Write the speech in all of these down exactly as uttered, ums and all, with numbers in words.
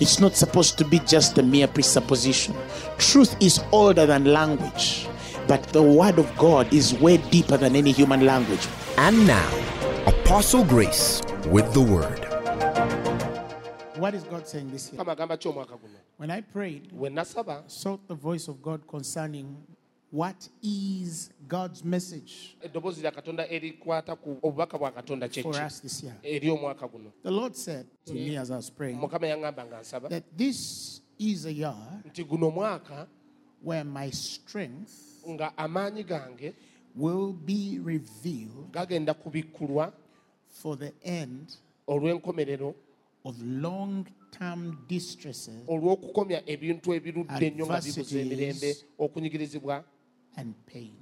It's not supposed to be just a mere presupposition. Truth is older than language, but the word of God is way deeper than any human language. And now, Apostle Grace with the word. What is God saying this year? When I prayed, I sought the voice of God concerning what is God's message for us this year. The Lord said to me as I was praying that this is a year where my strength will be revealed for the end of long-term distresses, adversities, and pains.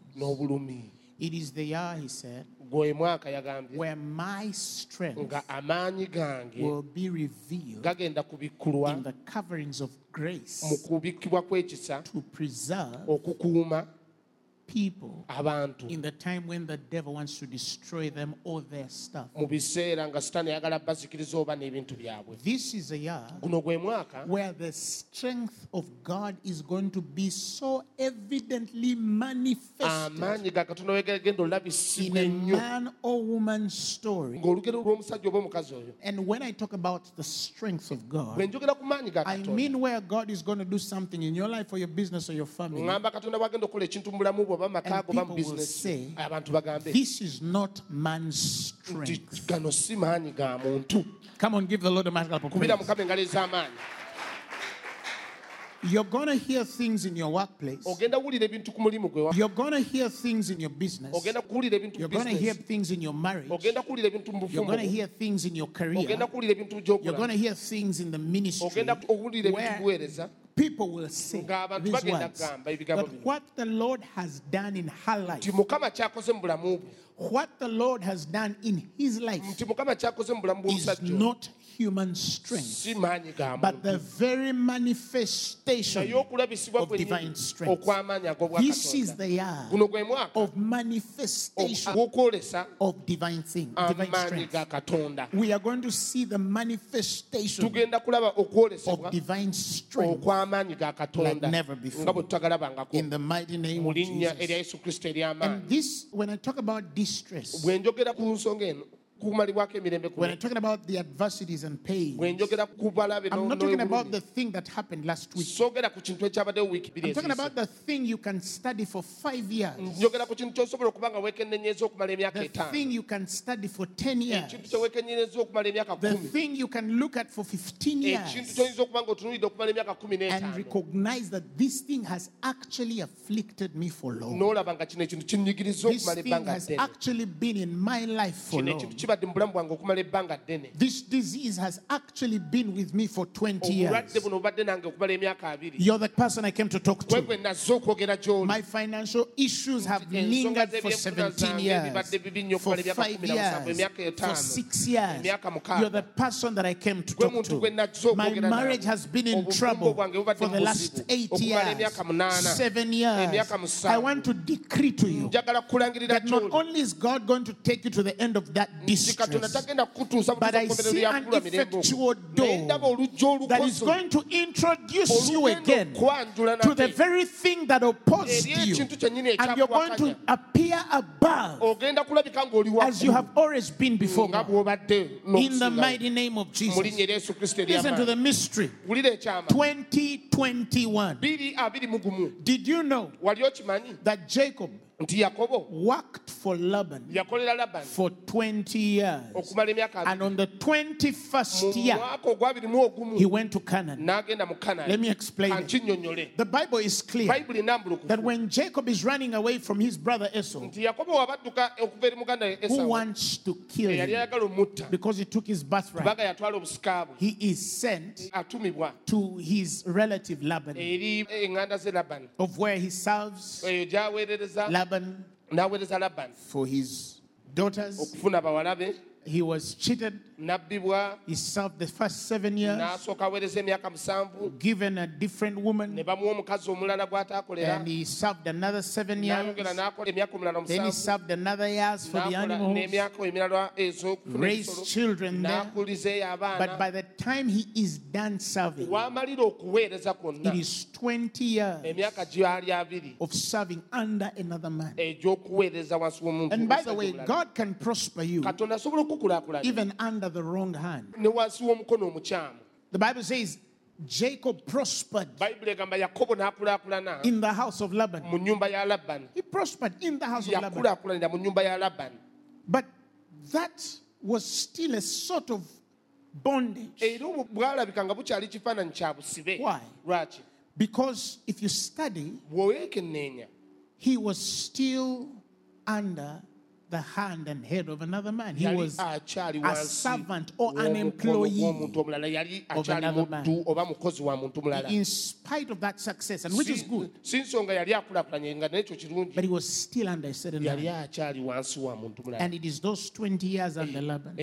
It is the year, he said, where my strength will be revealed in the coverings of grace to preserve people in the time when the devil wants to destroy them or their stuff. This is a year where the strength of God is going to be so evidently manifested in a man or woman story. And when I talk about the strength of God, I mean where God is going to do something in your life or your business or your family. And people will say, this is not man's strength. Come on, give the Lord a massive applause. You're going to hear things in your workplace. You're going to hear things in your business. You're going to hear things in your marriage. You're going to hear things in your career. You're going to hear things in the ministry where people will say these words. But what the Lord has done in her life, what the Lord has done in his life, is not human strength, but the very manifestation of divine strength. This is the year of manifestation of divine things, divine strength. We are going to see the manifestation of divine strength like never before, in the mighty name of Jesus. And this, when I talk about distress, when I'm talking about the adversities and pain, I'm not talking about the thing that happened last week. I'm talking about the thing you can study for five years. The thing you can study for ten years. The thing you can look at for fifteen years and recognize that this thing has actually afflicted me for long. This thing has actually been in my life for long. This disease has actually been with me for twenty years. You're the person I came to talk to. My financial issues have lingered for seventeen years, for five years, for six years. You're the person that I came to talk to. My marriage has been in trouble for the last eight years, seven years. I want to decree to you that not only is God going to take you to the end of that distress, but I see an effectual door that is going to introduce you again to the very thing that opposed you, and you're going to appear above as you have always been before God, in the mighty name of Jesus. Listen to the mystery. twenty twenty-one. Did you know that Jacob worked for Laban for twenty years. And on the twenty-first year, he went to Canaan. Let me explain it. The Bible is clear that when Jacob is running away from his brother Esau, who wants to kill him because he took his birthright, he is sent to his relative Laban, of where he serves Laban for his daughters. He was cheated. He served the first seven years, given a different woman, and he served another seven years. Then he served another years for the animals, raised children there. But by the time he is done serving, it is twenty years of serving under another man. And by the way, God can prosper you even under the wrong hand. The Bible says Jacob prospered in the house of Laban. He prospered in the house of Laban. But that was still a sort of bondage. Why? Because if you study, he was still under the hand and head of another man. He was a servant or an employee of another man. In spite of that success, and which is good, but he was still under a certain hand. And it is those twenty years under Laban.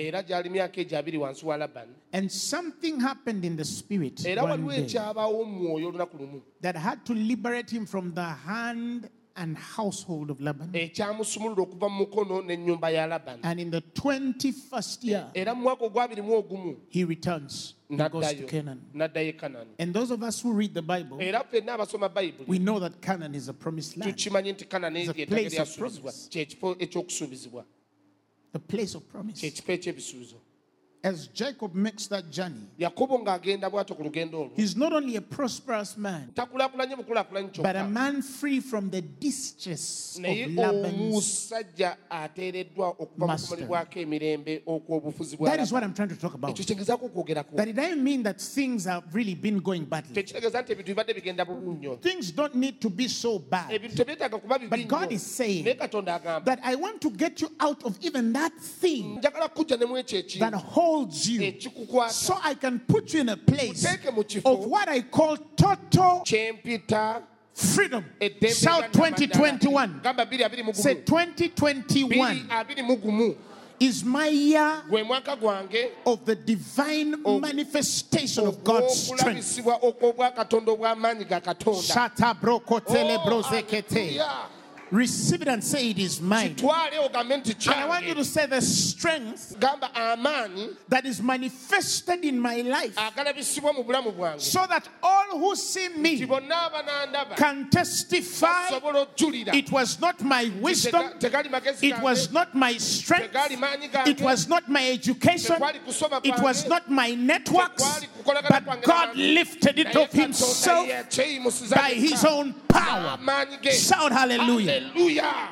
And something happened in the spirit that had to liberate him from the hand and household of Laban. And in the twenty-first year, he returns and goes to Canaan. And those of us who read the Bible, we know that Canaan is a promised land. It's a place of promise. A place of promise. As Jacob makes that journey, he's not only a prosperous man, but a man free from the distress of Laban's master. That is what I'm trying to talk about. That it doesn't mean that things have really been going badly. Things don't need to be so bad. But God is saying that I want to get you out of even that thing that holds holds you, so I can put you in a place of what I call total freedom. Shout twenty twenty-one. Say twenty twenty-one is my year of the divine manifestation of God's strength. Oh, receive it and say it is mine. And I want you to say the strength that is manifested in my life, so that all who see me can testify it was not my wisdom, it was not my strength, it was not my education, it was not my networks, but God lifted it of himself by his own power. Shout hallelujah. Hallelujah.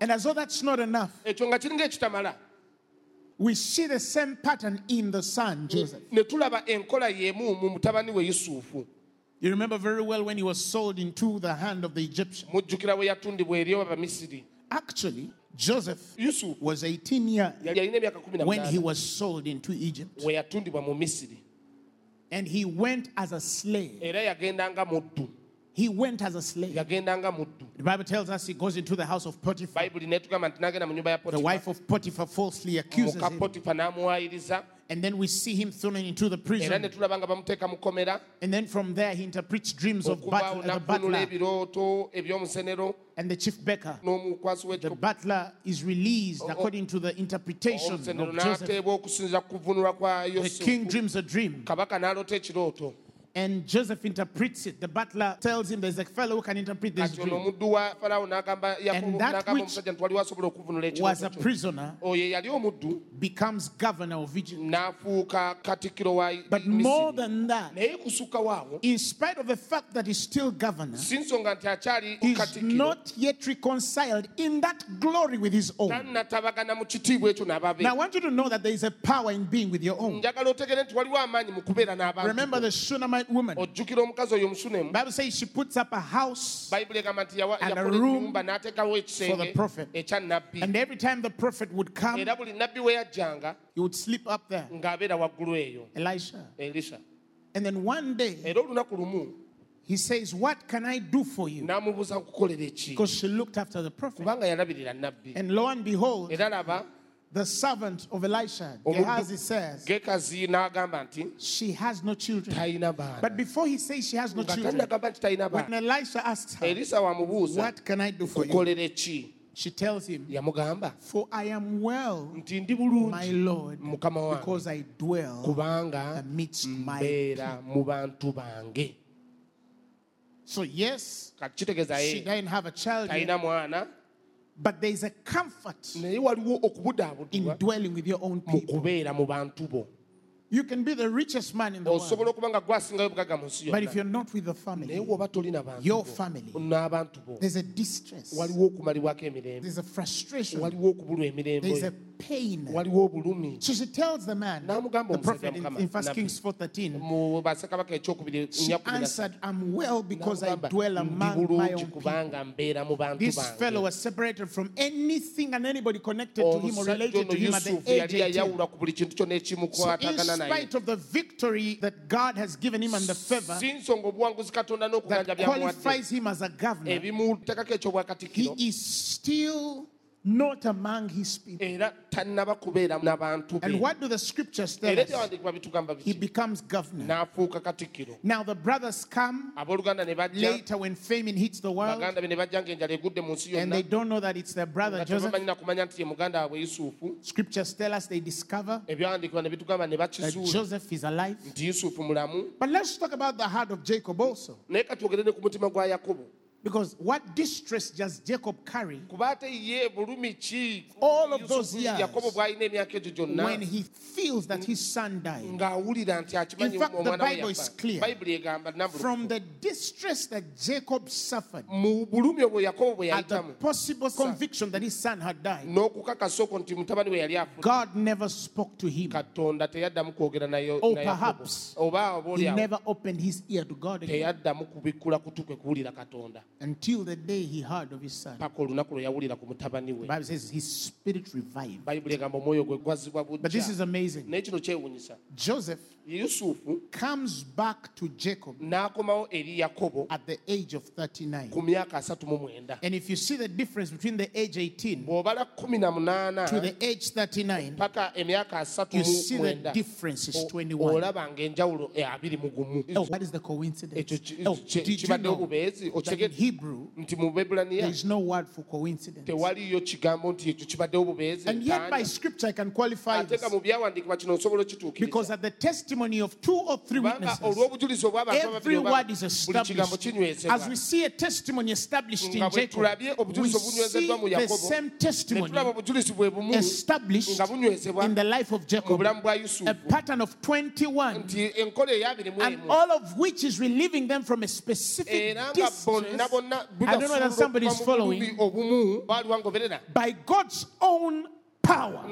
And as though that's not enough, we see the same pattern in the son, Joseph. You remember very well when he was sold into the hand of the Egyptian. Actually, Joseph was eighteen years when he was sold into Egypt. And he went as a slave. He went as a slave. The Bible tells us he goes into the house of Potiphar. The wife of Potiphar falsely accuses him. And then we see him thrown into the prison. And then from there he interprets dreams of battle, the butler. And the chief baker, the butler, is released according to the interpretation of Joseph. The king dreams a dream. And Joseph interprets it. The butler tells him there's a fellow who can interpret this dream. And that which was a prisoner becomes governor of Egypt. But more than that, in spite of the fact that he's still governor, he's not yet reconciled in that glory with his own. Now I want you to know that there is a power in being with your own. Remember the Shunamite woman. The Bible says she puts up a house and a room for the prophet. And every time the prophet would come, he would sleep up there. Elisha. Elisha. And then one day, he says, "What can I do for you?" Because she looked after the prophet. And lo and behold, the servant of Elisha, Gehazi, says, "She has no children." But before he says she has no children, when Elisha asks her, "What can I do for you?" she tells him, "For I am well, my Lord, because I dwell amidst my people." So yes, she didn't have a child yet, but there is a comfort in dwelling with your own people. You can be the richest man in the world, but if you're not with the family, your family, there's a distress, there's a frustration, there's a pain. So she tells the man, the prophet, in, in First Kings four thirteen, she answered, "I'm well because I dwell among my own people." This fellow was separated from anything and anybody connected to him or related to him at the age eighteen. So in spite of the victory that God has given him and the favor that qualifies him as a governor, he is still not among his people. And what do the scriptures tell us? He becomes governor. Now the brothers come later when famine hits the world, and they don't know that it's their brother Joseph. Scriptures tell us they discover that Joseph is alive. But let's talk about the heart of Jacob also. Because what distress does Jacob carry all of those years when he feels that his son died? In fact, the Bible is clear. From the distress that Jacob suffered at the possible conviction that his son had died, God never spoke to him. Or perhaps he never opened his ear to God again, until the day he heard of his son. The Bible says his spirit revived. But this is amazing. Joseph comes back to Jacob at the age of thirty-nine. And if you see the difference between the age eighteen to the age thirty-nine, you see the difference is twenty-one. Oh, that is the coincidence. Oh, did you know that in Hebrew, there is no word for coincidence? And yet by scripture I can qualify this, because at the testimony of two or three witnesses, every word is established. As we see a testimony established in Jacob, we see the same testimony established in the life of Jacob, a pattern of twenty-one, and all of which is relieving them from a specific distress. I don't know that somebody is following. By God's own power.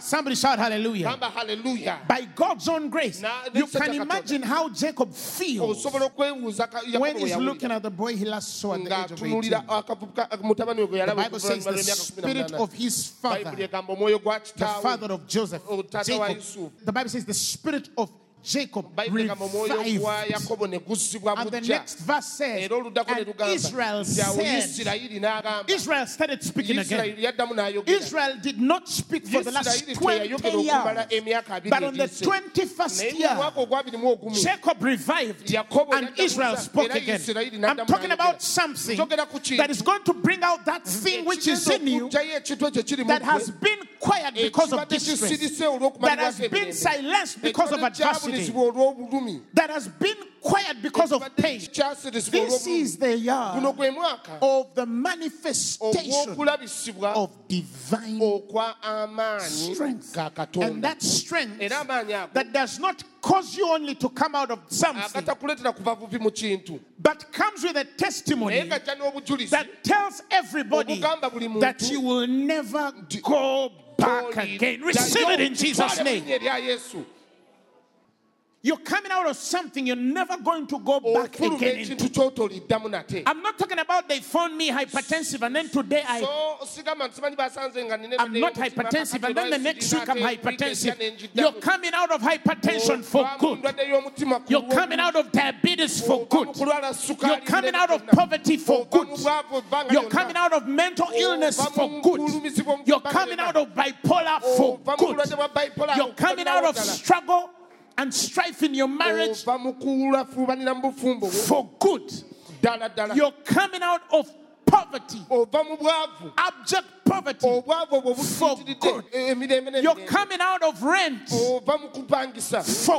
Somebody shout hallelujah. Hallelujah. By God's own grace. You can imagine how Jacob feels when he's looking at the boy he last saw at the age of eighteen. The Bible says the spirit of his father, the father of Joseph, Jacob, the Bible says the spirit of Jacob revived. And the next verse says, and Israel said, Israel started speaking again. Israel did not speak for the last twenty years. But on the twenty-first year, Jacob revived and Israel spoke again. I'm talking about something that is going to bring out that thing which is in you that has been quiet because of distress, that has been silenced because of adversity, tragedy that has been quiet because of pain. This is the year of the manifestation of divine strength. And that strength that does not cause you only to come out of something, but comes with a testimony that tells everybody that you will never go back again. Receive it in Jesus' name. You're coming out of something, you're never going to go back again into. I'm not talking about they found me hypertensive and then today I, I'm not hypertensive and then the next week I'm hypertensive. You're coming out of hypertension for good. You're coming out of diabetes for good. You're coming out of poverty for good. You're coming out of mental illness for good. You're coming out of bipolar for good. You're coming out of struggle and strife in your marriage for good. You're coming out of poverty, abject poverty for good. You're coming out of rent for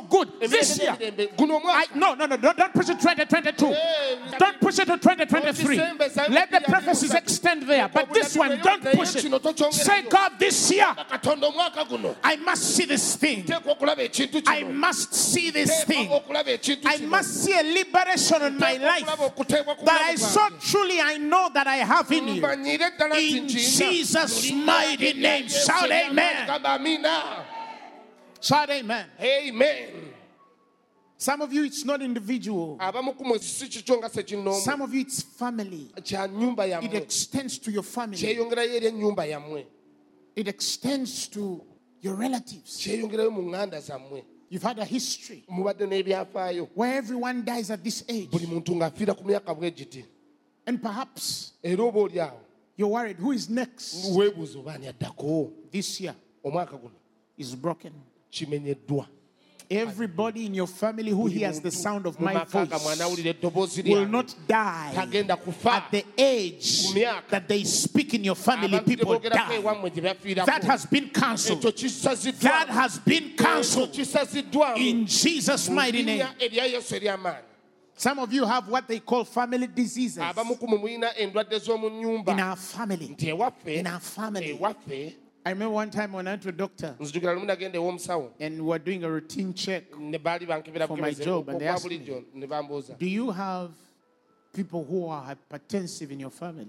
good. This year, I, no, no, no, don't push it to twenty twenty-two. Don't push it to twenty twenty-three. Let the prophecies extend there, but this one, don't push it. Say, God, this year, I must see this thing. I must see this thing. I must see a liberation in my life that I so truly I know that I have in you. In Jesus' Jesus' mighty name. Shout amen. Shout amen. Amen. Some of you, it's not individual. Some of you, it's family. It extends to your family. It extends to your relatives. You've had a history where everyone dies at this age. And perhaps you're worried, who is next? This year is broken. Everybody in your family who hears the sound of my voice will not die at the age that they speak in your family. People die. That has been cancelled. That has been cancelled in Jesus' mighty name. Some of you have what they call family diseases. In our family. In our family. I remember one time when I went to a doctor and we were doing a routine check for my job, and they asked me, do you have people who are hypertensive in your family?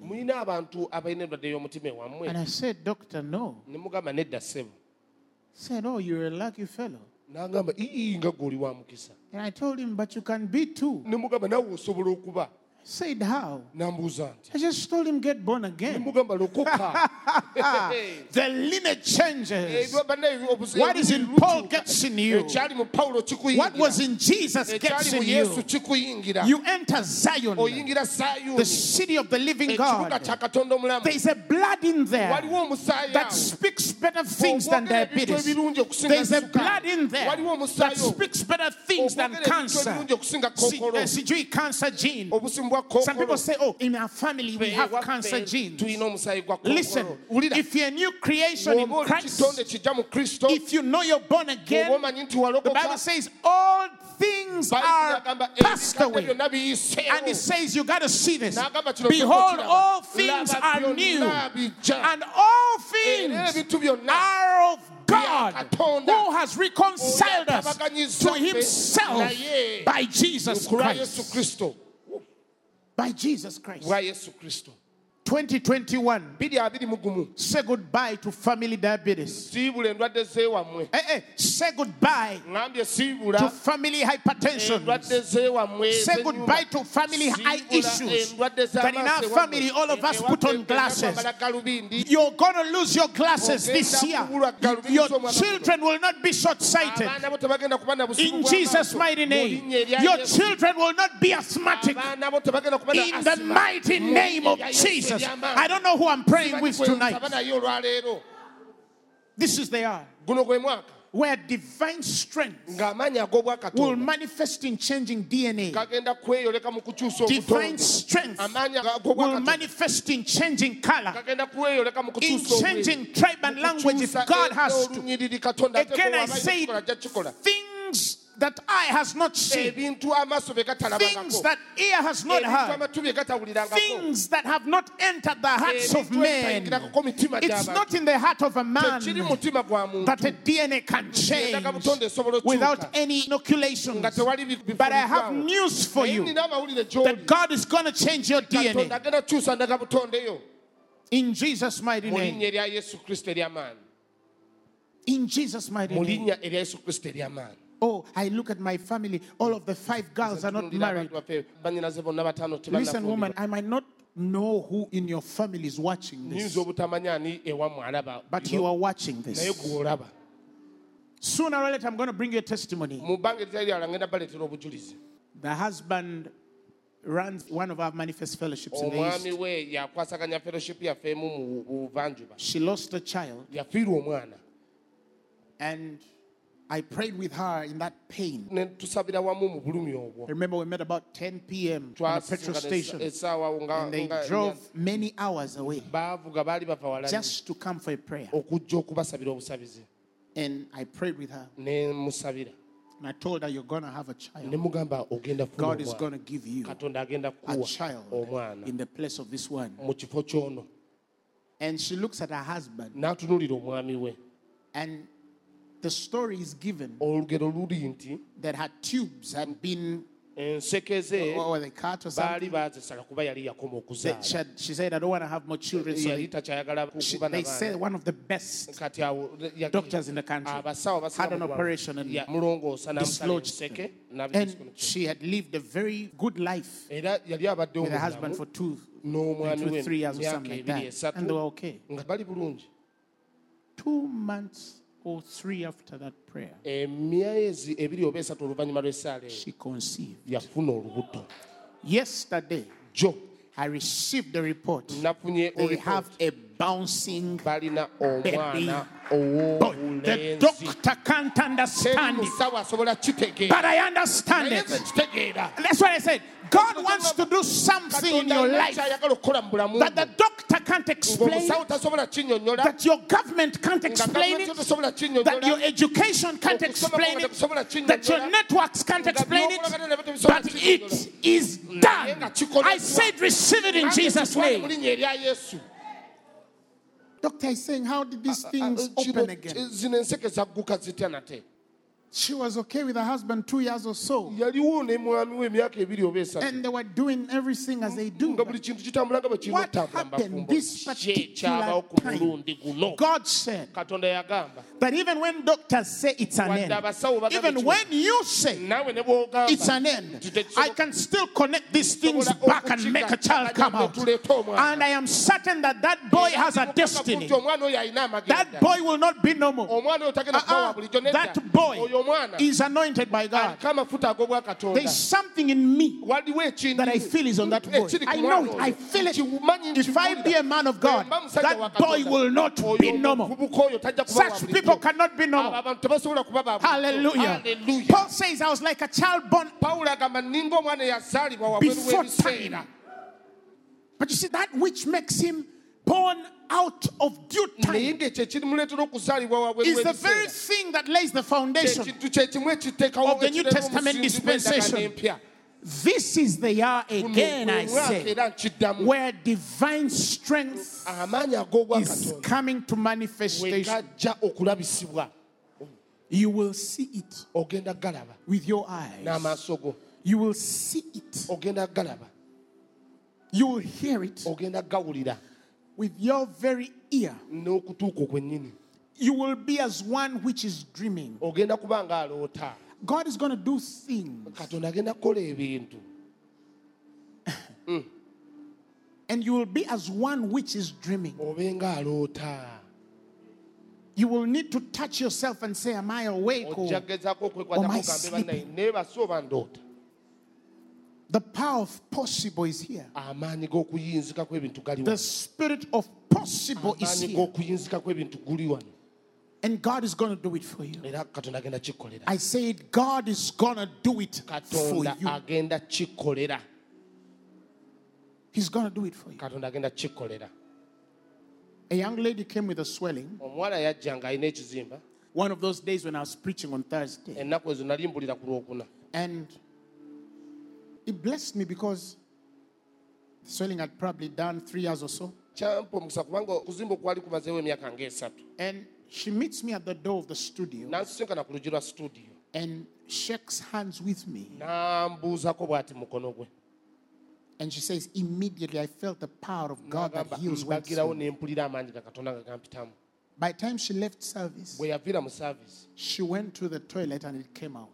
And I said, doctor, no. He said, oh, you're a lucky fellow. And I told him, but you can be too. I said, how? I just told him, get born again. The lineage changes. What is in Paul gets in you. What was in Jesus gets in you. You enter Zion, the city of the living God. There is a blood in there that speaks better things than diabetes. There is a blood in there that speaks better things than cancer. See, cancer gene. Some people say, oh, in our family we have cancer genes. Listen, if you're a new creation in Christ, if you know you're born again, the Bible says all things are passed away. And it says you got to see this. Behold, all things are new. And all things are of God, who has reconciled us to himself by Jesus Christ. By Jesus Christ. twenty twenty-one, say goodbye to family diabetes. Hey, hey, say goodbye to family hypertension. Say goodbye to family eye issues. But in our family, all of us put on glasses. You're going to lose your glasses this year. Your children will not be short-sighted. In Jesus' mighty name, your children will not be asthmatic. In the mighty name of Jesus. I don't know who I'm praying with tonight. This is the hour where divine strength will manifest in changing D N A. Divine strength will manifest in changing color, in changing tribe and language if God has to. Again, I say things that eye has not seen, things that ear has not heard, things that have not entered the hearts of men. It's not in the heart of a man that a D N A can change without any inoculations. But I have news for you that God is going to change your D N A. In Jesus' mighty name. In Jesus' mighty name. Oh, I look at my family. All of the five girls are not married. Listen, woman, I might not know who in your family is watching this, but you are watching this. Sooner or later, I'm going to bring you a testimony. The husband runs one of our Manifest Fellowships in the East. She lost a child. And I prayed with her in that pain. I remember we met about ten p.m. at the petrol station. And they drove many hours away just to come for a prayer. And I prayed with her. And I told her, you're going to have a child. God is going to give you a child in the place of this one. And she looks at her husband. And the story is given that her tubes had been, or the cut or something. She, had, she said, I don't want to have more children. So they, she, they said one of the best doctors in the country had an operation and dislodged them. And she had lived a very good life with her husband for two, two three years or something like that. And they were okay. Two months or three after that prayer, she conceived. Yesterday, I received the report. They have a bouncing baby. The doctor can't understand it, but I understand it. That's why I said, God wants to do something in your life that the doctor can't explain, that your government can't explain it, that your education can't explain it, that your networks can't explain it, but it is done. I said, receive it in Jesus' name. Doctor is saying, how did these things open again? She was okay with her husband two years or so. And they were doing everything as they do. But what happened this particular time? God said that even when doctors say it's an end, even when you say it's an end, I can still connect these things back and make a child come out. And I am certain that that boy has a destiny. That boy will not be no more. Uh-uh. That boy is anointed by God. There's something in me that I feel is on that boy. I know it. I feel it. If I be a man of God, that boy will not be normal. Such people cannot be normal. Hallelujah. Paul says, I was like a child born before time. But you see, that which makes him born out of due time is the very thing that lays the foundation of the New Testament dispensation. This is the year again, I say, where divine strength is coming to manifestation. You will see it with your eyes. You will see it. You will hear it with your very ear. You will be as one which is dreaming. God is going to do things. And you will be as one which is dreaming. You will need to touch yourself and say, am I awake or, or am I sleeping? The power of possible is here. The spirit of possible is here. And God is going to do it for you. I said, God is going to do it for you. He's going to do it for you. A young lady came with a swelling. one of those days when I was preaching on Thursday. And it blessed me because the swelling had probably done three years or so. And she meets me at the door of the studio and shakes hands with me. And she says, immediately I felt the power of God that heals once again. By the time she left service, she went to the toilet and it came out.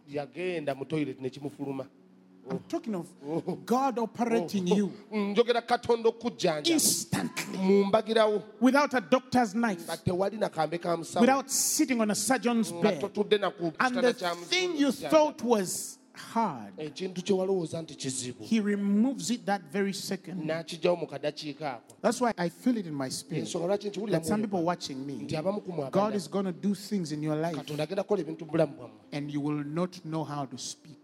I'm talking of God operating you instantly, without a doctor's knife, without sitting on a surgeon's bed. And the thing you thought was hard, He removes it that very second. That's why I feel it in my spirit that some people watching me, God is going to do things in your life and you will not know how to speak.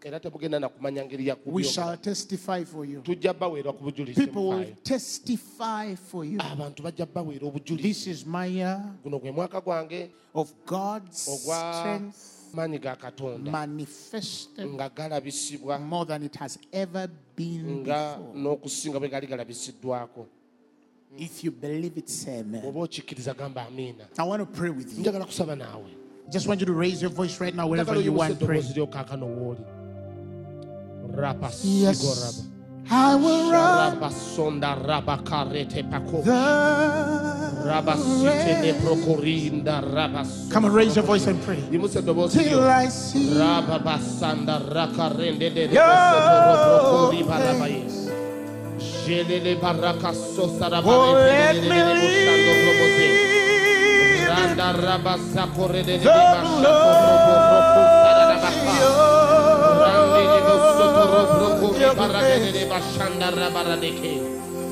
We shall testify for you. People will testify for you. This is my year of God's strength manifested more than it has ever been before. If you believe it, say amen. I want to pray with you. I just want you to raise your voice right now wherever you want to pray. Yes. I will run the... Come and raise your voice and pray till I see your face.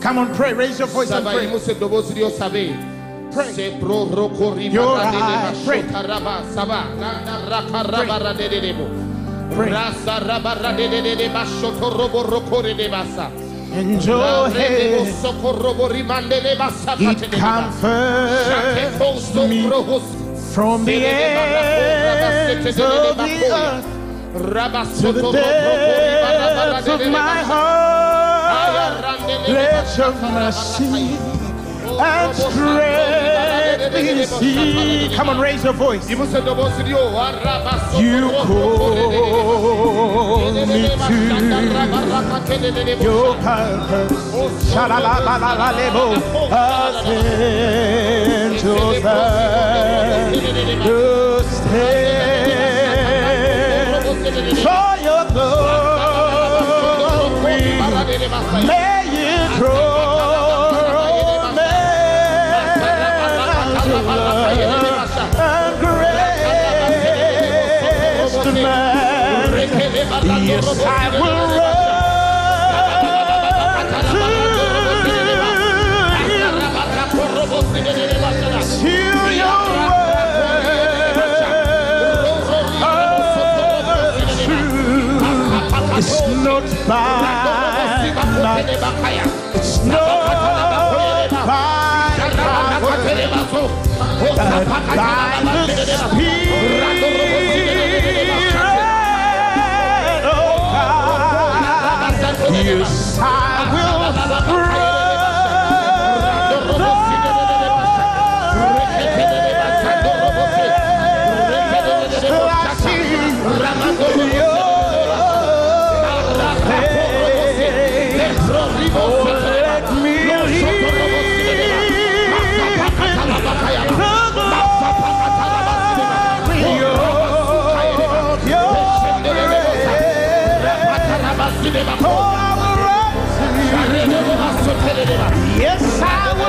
Come on, pray. Raise your voice and pray. Pray. Your eyes. Pray. Pray. Enjoy it. It comforts me from the ends of the earth to the depths of my heart, let your mercy and strength be seen. Come on, raise your voice. You call me to your purpose. Shalalabalalebo, ascend to thine, to stay. For your glory, may you draw men out of love and grace to man. Yes, I will run to your word. It's not by might, it's not by power, but by the Spirit of God. Yes, I will pray. Yes, I will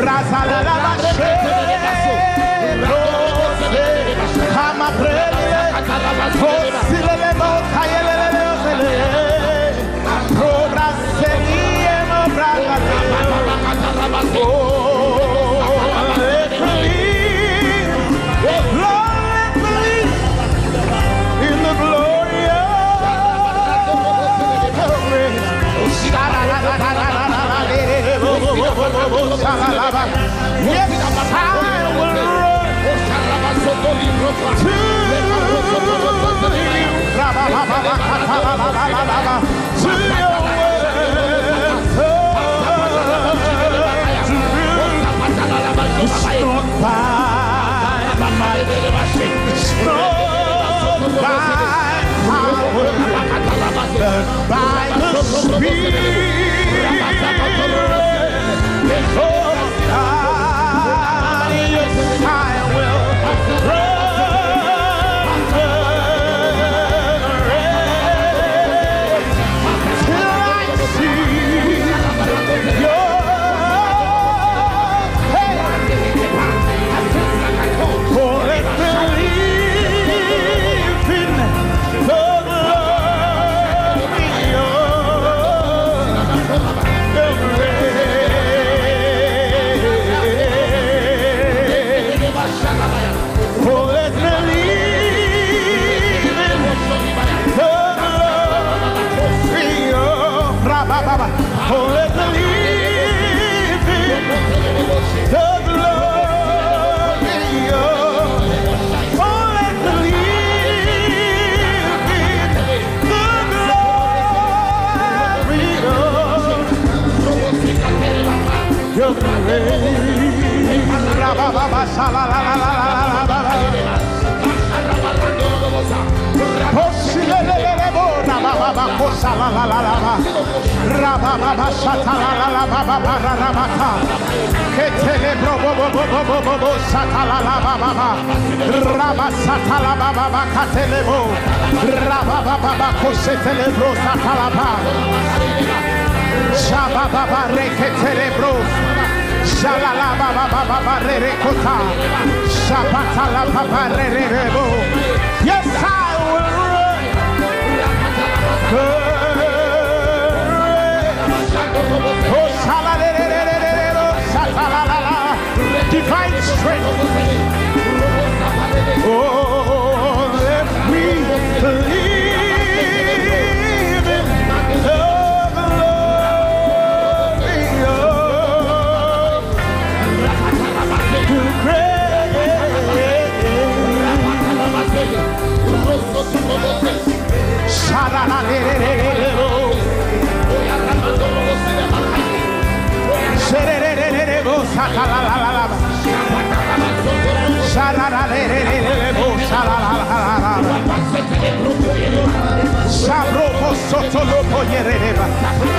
Braza la la la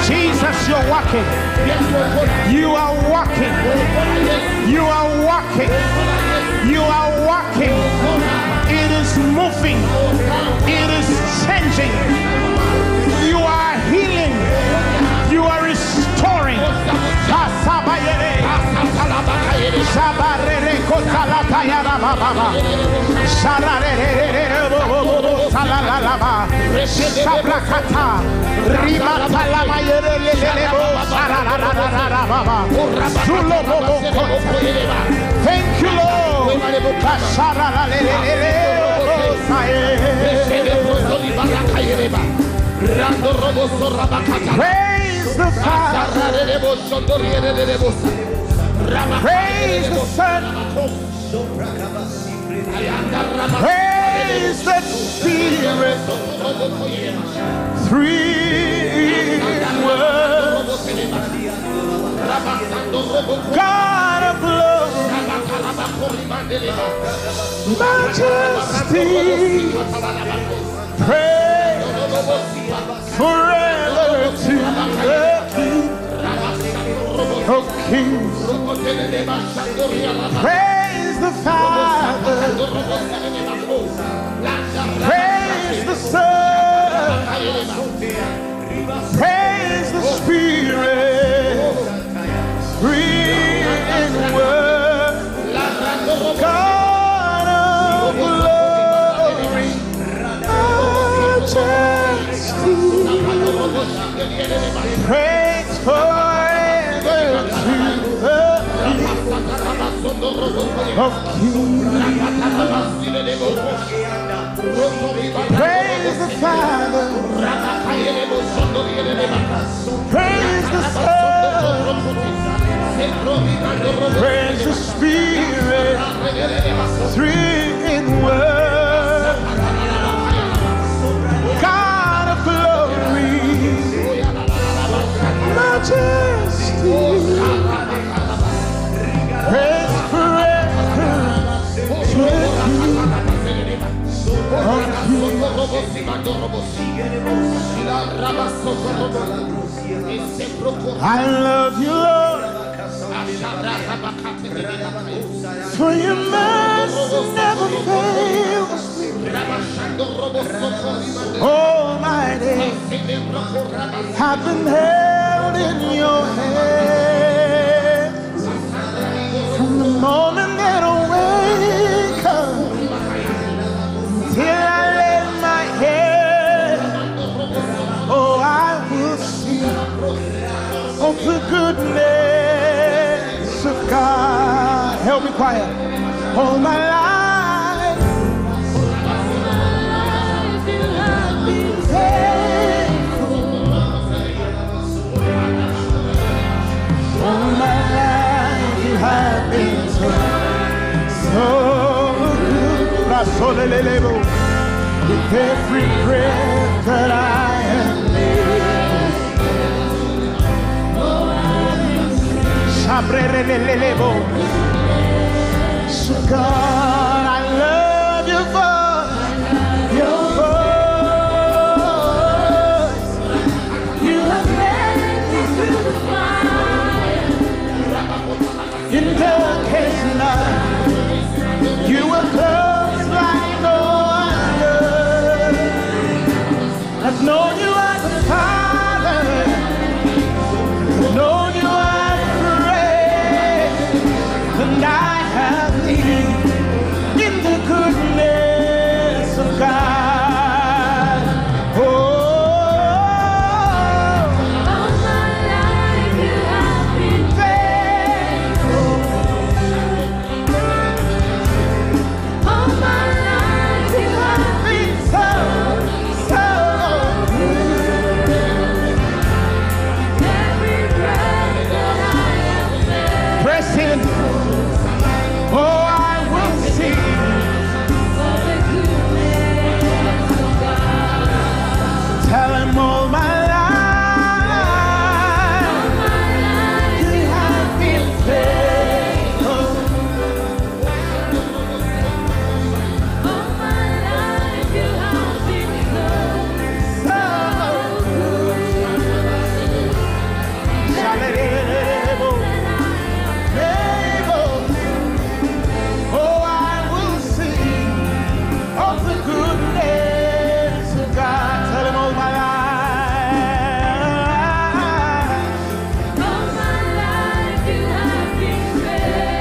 Jesus, you're walking. You are walking. You are walking. You are walking. It is moving. It is changing. You are healing. You are restoring. Thank you, Lord. Praise the Father. Praise the Son. Praise the Spirit. Three words. God of love, majesty, praise forever to the King. Oh, kings, praise the Father, praise the Son, praise the Spirit, three in word, God of glory, majesty, praise for of kings. Praise the Father, praise the Son, I love you, Lord, for your mercy never fails me. All my days have been held in your hands. From the moment that I wake up till I lay my head, oh, I will see of the goodness of God. Help me quiet. All my life, all my life you have been faithful. All my life you have been so good. With every breath that I am so God, I love your voice, your voice. You have led me through the fire. In the case of love, you were close like no other. I've known you as a father. I've known you as and I have lived in the goodness of God. Oh, all my life you have been faithful. All my life you have been so, so good. Every breath that I am pressing. Oh, I will see for the goodness of God. Tell him all my life, all my life you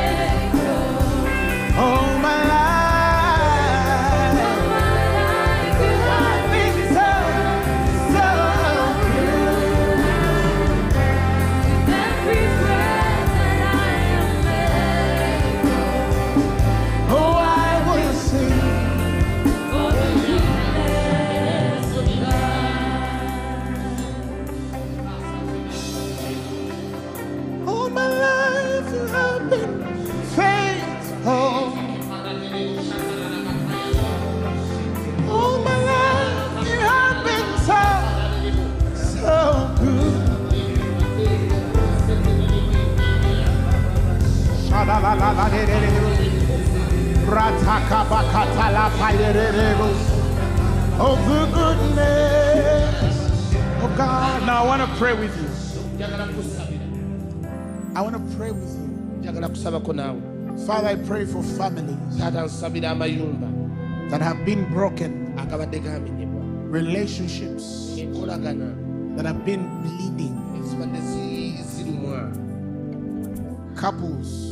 have been faithful. All my life you have been so, so good. Shall it of the goodness of God. Now I want to pray with you. I want to pray with you. Father, I pray for families that have been broken, relationships that have been bleeding, couples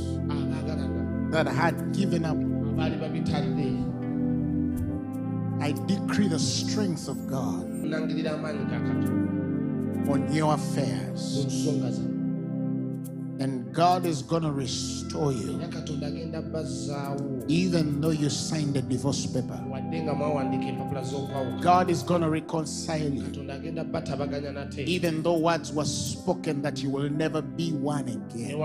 that had given up. I decree the strength of God on your affairs, and God is going to restore you even though you signed the divorce paper. God is going to reconcile you even though words were spoken that you will never be one again.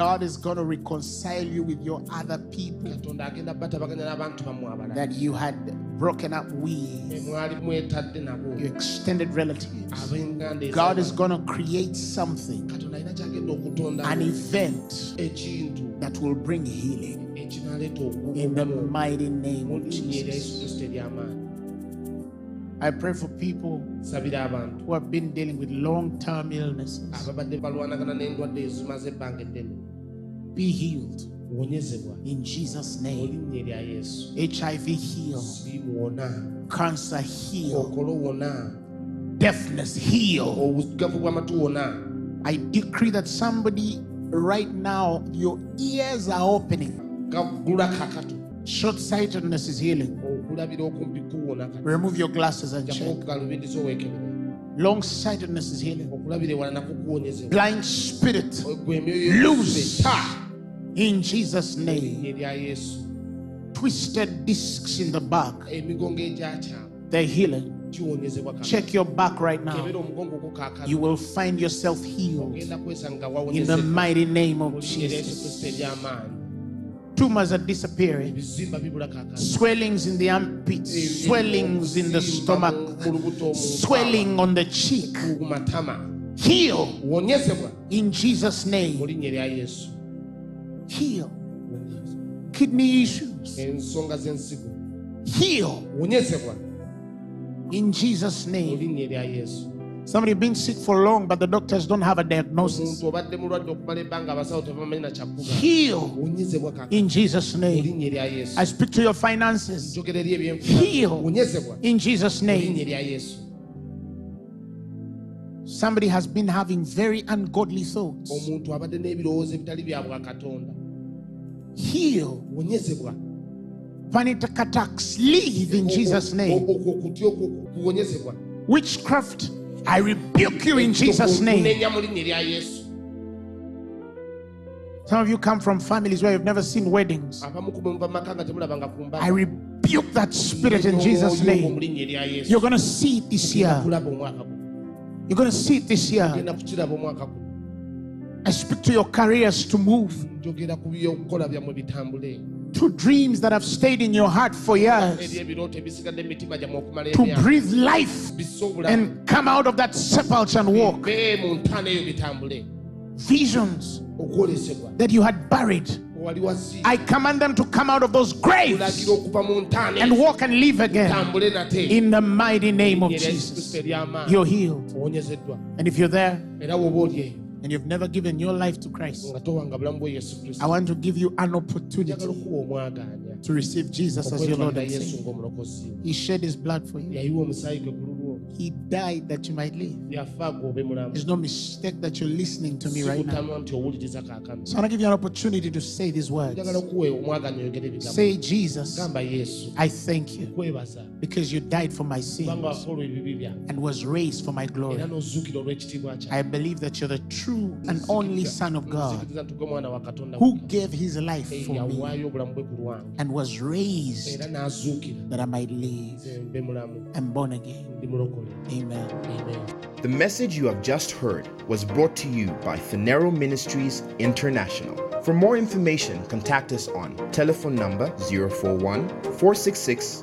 God is going to reconcile you with your other people that you had broken up with, your extended relatives. God is going to create something, an event that will bring healing in the mighty name of Jesus. I I pray for people who have been dealing with long-term illnesses. Be healed in Jesus' name. H I V heal. Cancer heal. Deafness heal. I decree that somebody right now, your ears are opening. Short-sightedness is healing. Remove your glasses and check. Long-sightedness is healing. Blind spirit, loose in Jesus' name. Twisted discs in the back, they're healing. Check your back right now. You will find yourself healed in the mighty name of Jesus. Tumors are disappearing. Swellings in the armpits, swellings in the stomach, swelling on the cheek. Heal in Jesus' name. Heal. Kidney issues. Heal. In Jesus' name. Somebody been sick for long, but the doctors don't have a diagnosis. Heal in Jesus' name. I speak to your finances. Heal in Jesus' name. Somebody has been having very ungodly thoughts. Heal. Panic attacks, leave in Jesus' name. Witchcraft, I rebuke you in Jesus' name. Some of you come from families where you've never seen weddings. I rebuke that spirit in Jesus' name. You're going to see it this year. You're going to see it this year. I speak to your careers to move. To dreams that have stayed in your heart for years, to breathe life and come out of that sepulchre and walk. Visions that you had buried, I command them to come out of those graves and walk and live again in the mighty name of Jesus. You're healed. And if you're there and you've never given your life to Christ, I want to give you an opportunity to receive Jesus as your Lord and Savior. He shed his blood for you. He died that you might live. There's no mistake that you're listening to me right now. So I want to give you an opportunity to say these words. Say, Jesus, I thank you because you died for my sins and was raised for my glory. I believe that you're the true and only Son of God, who gave his life for me and was raised that I might live and born again. Amen. Amen. The message you have just heard was brought to you by Phaneroo Ministries International. For more information, contact us on telephone number zero four one, four six six,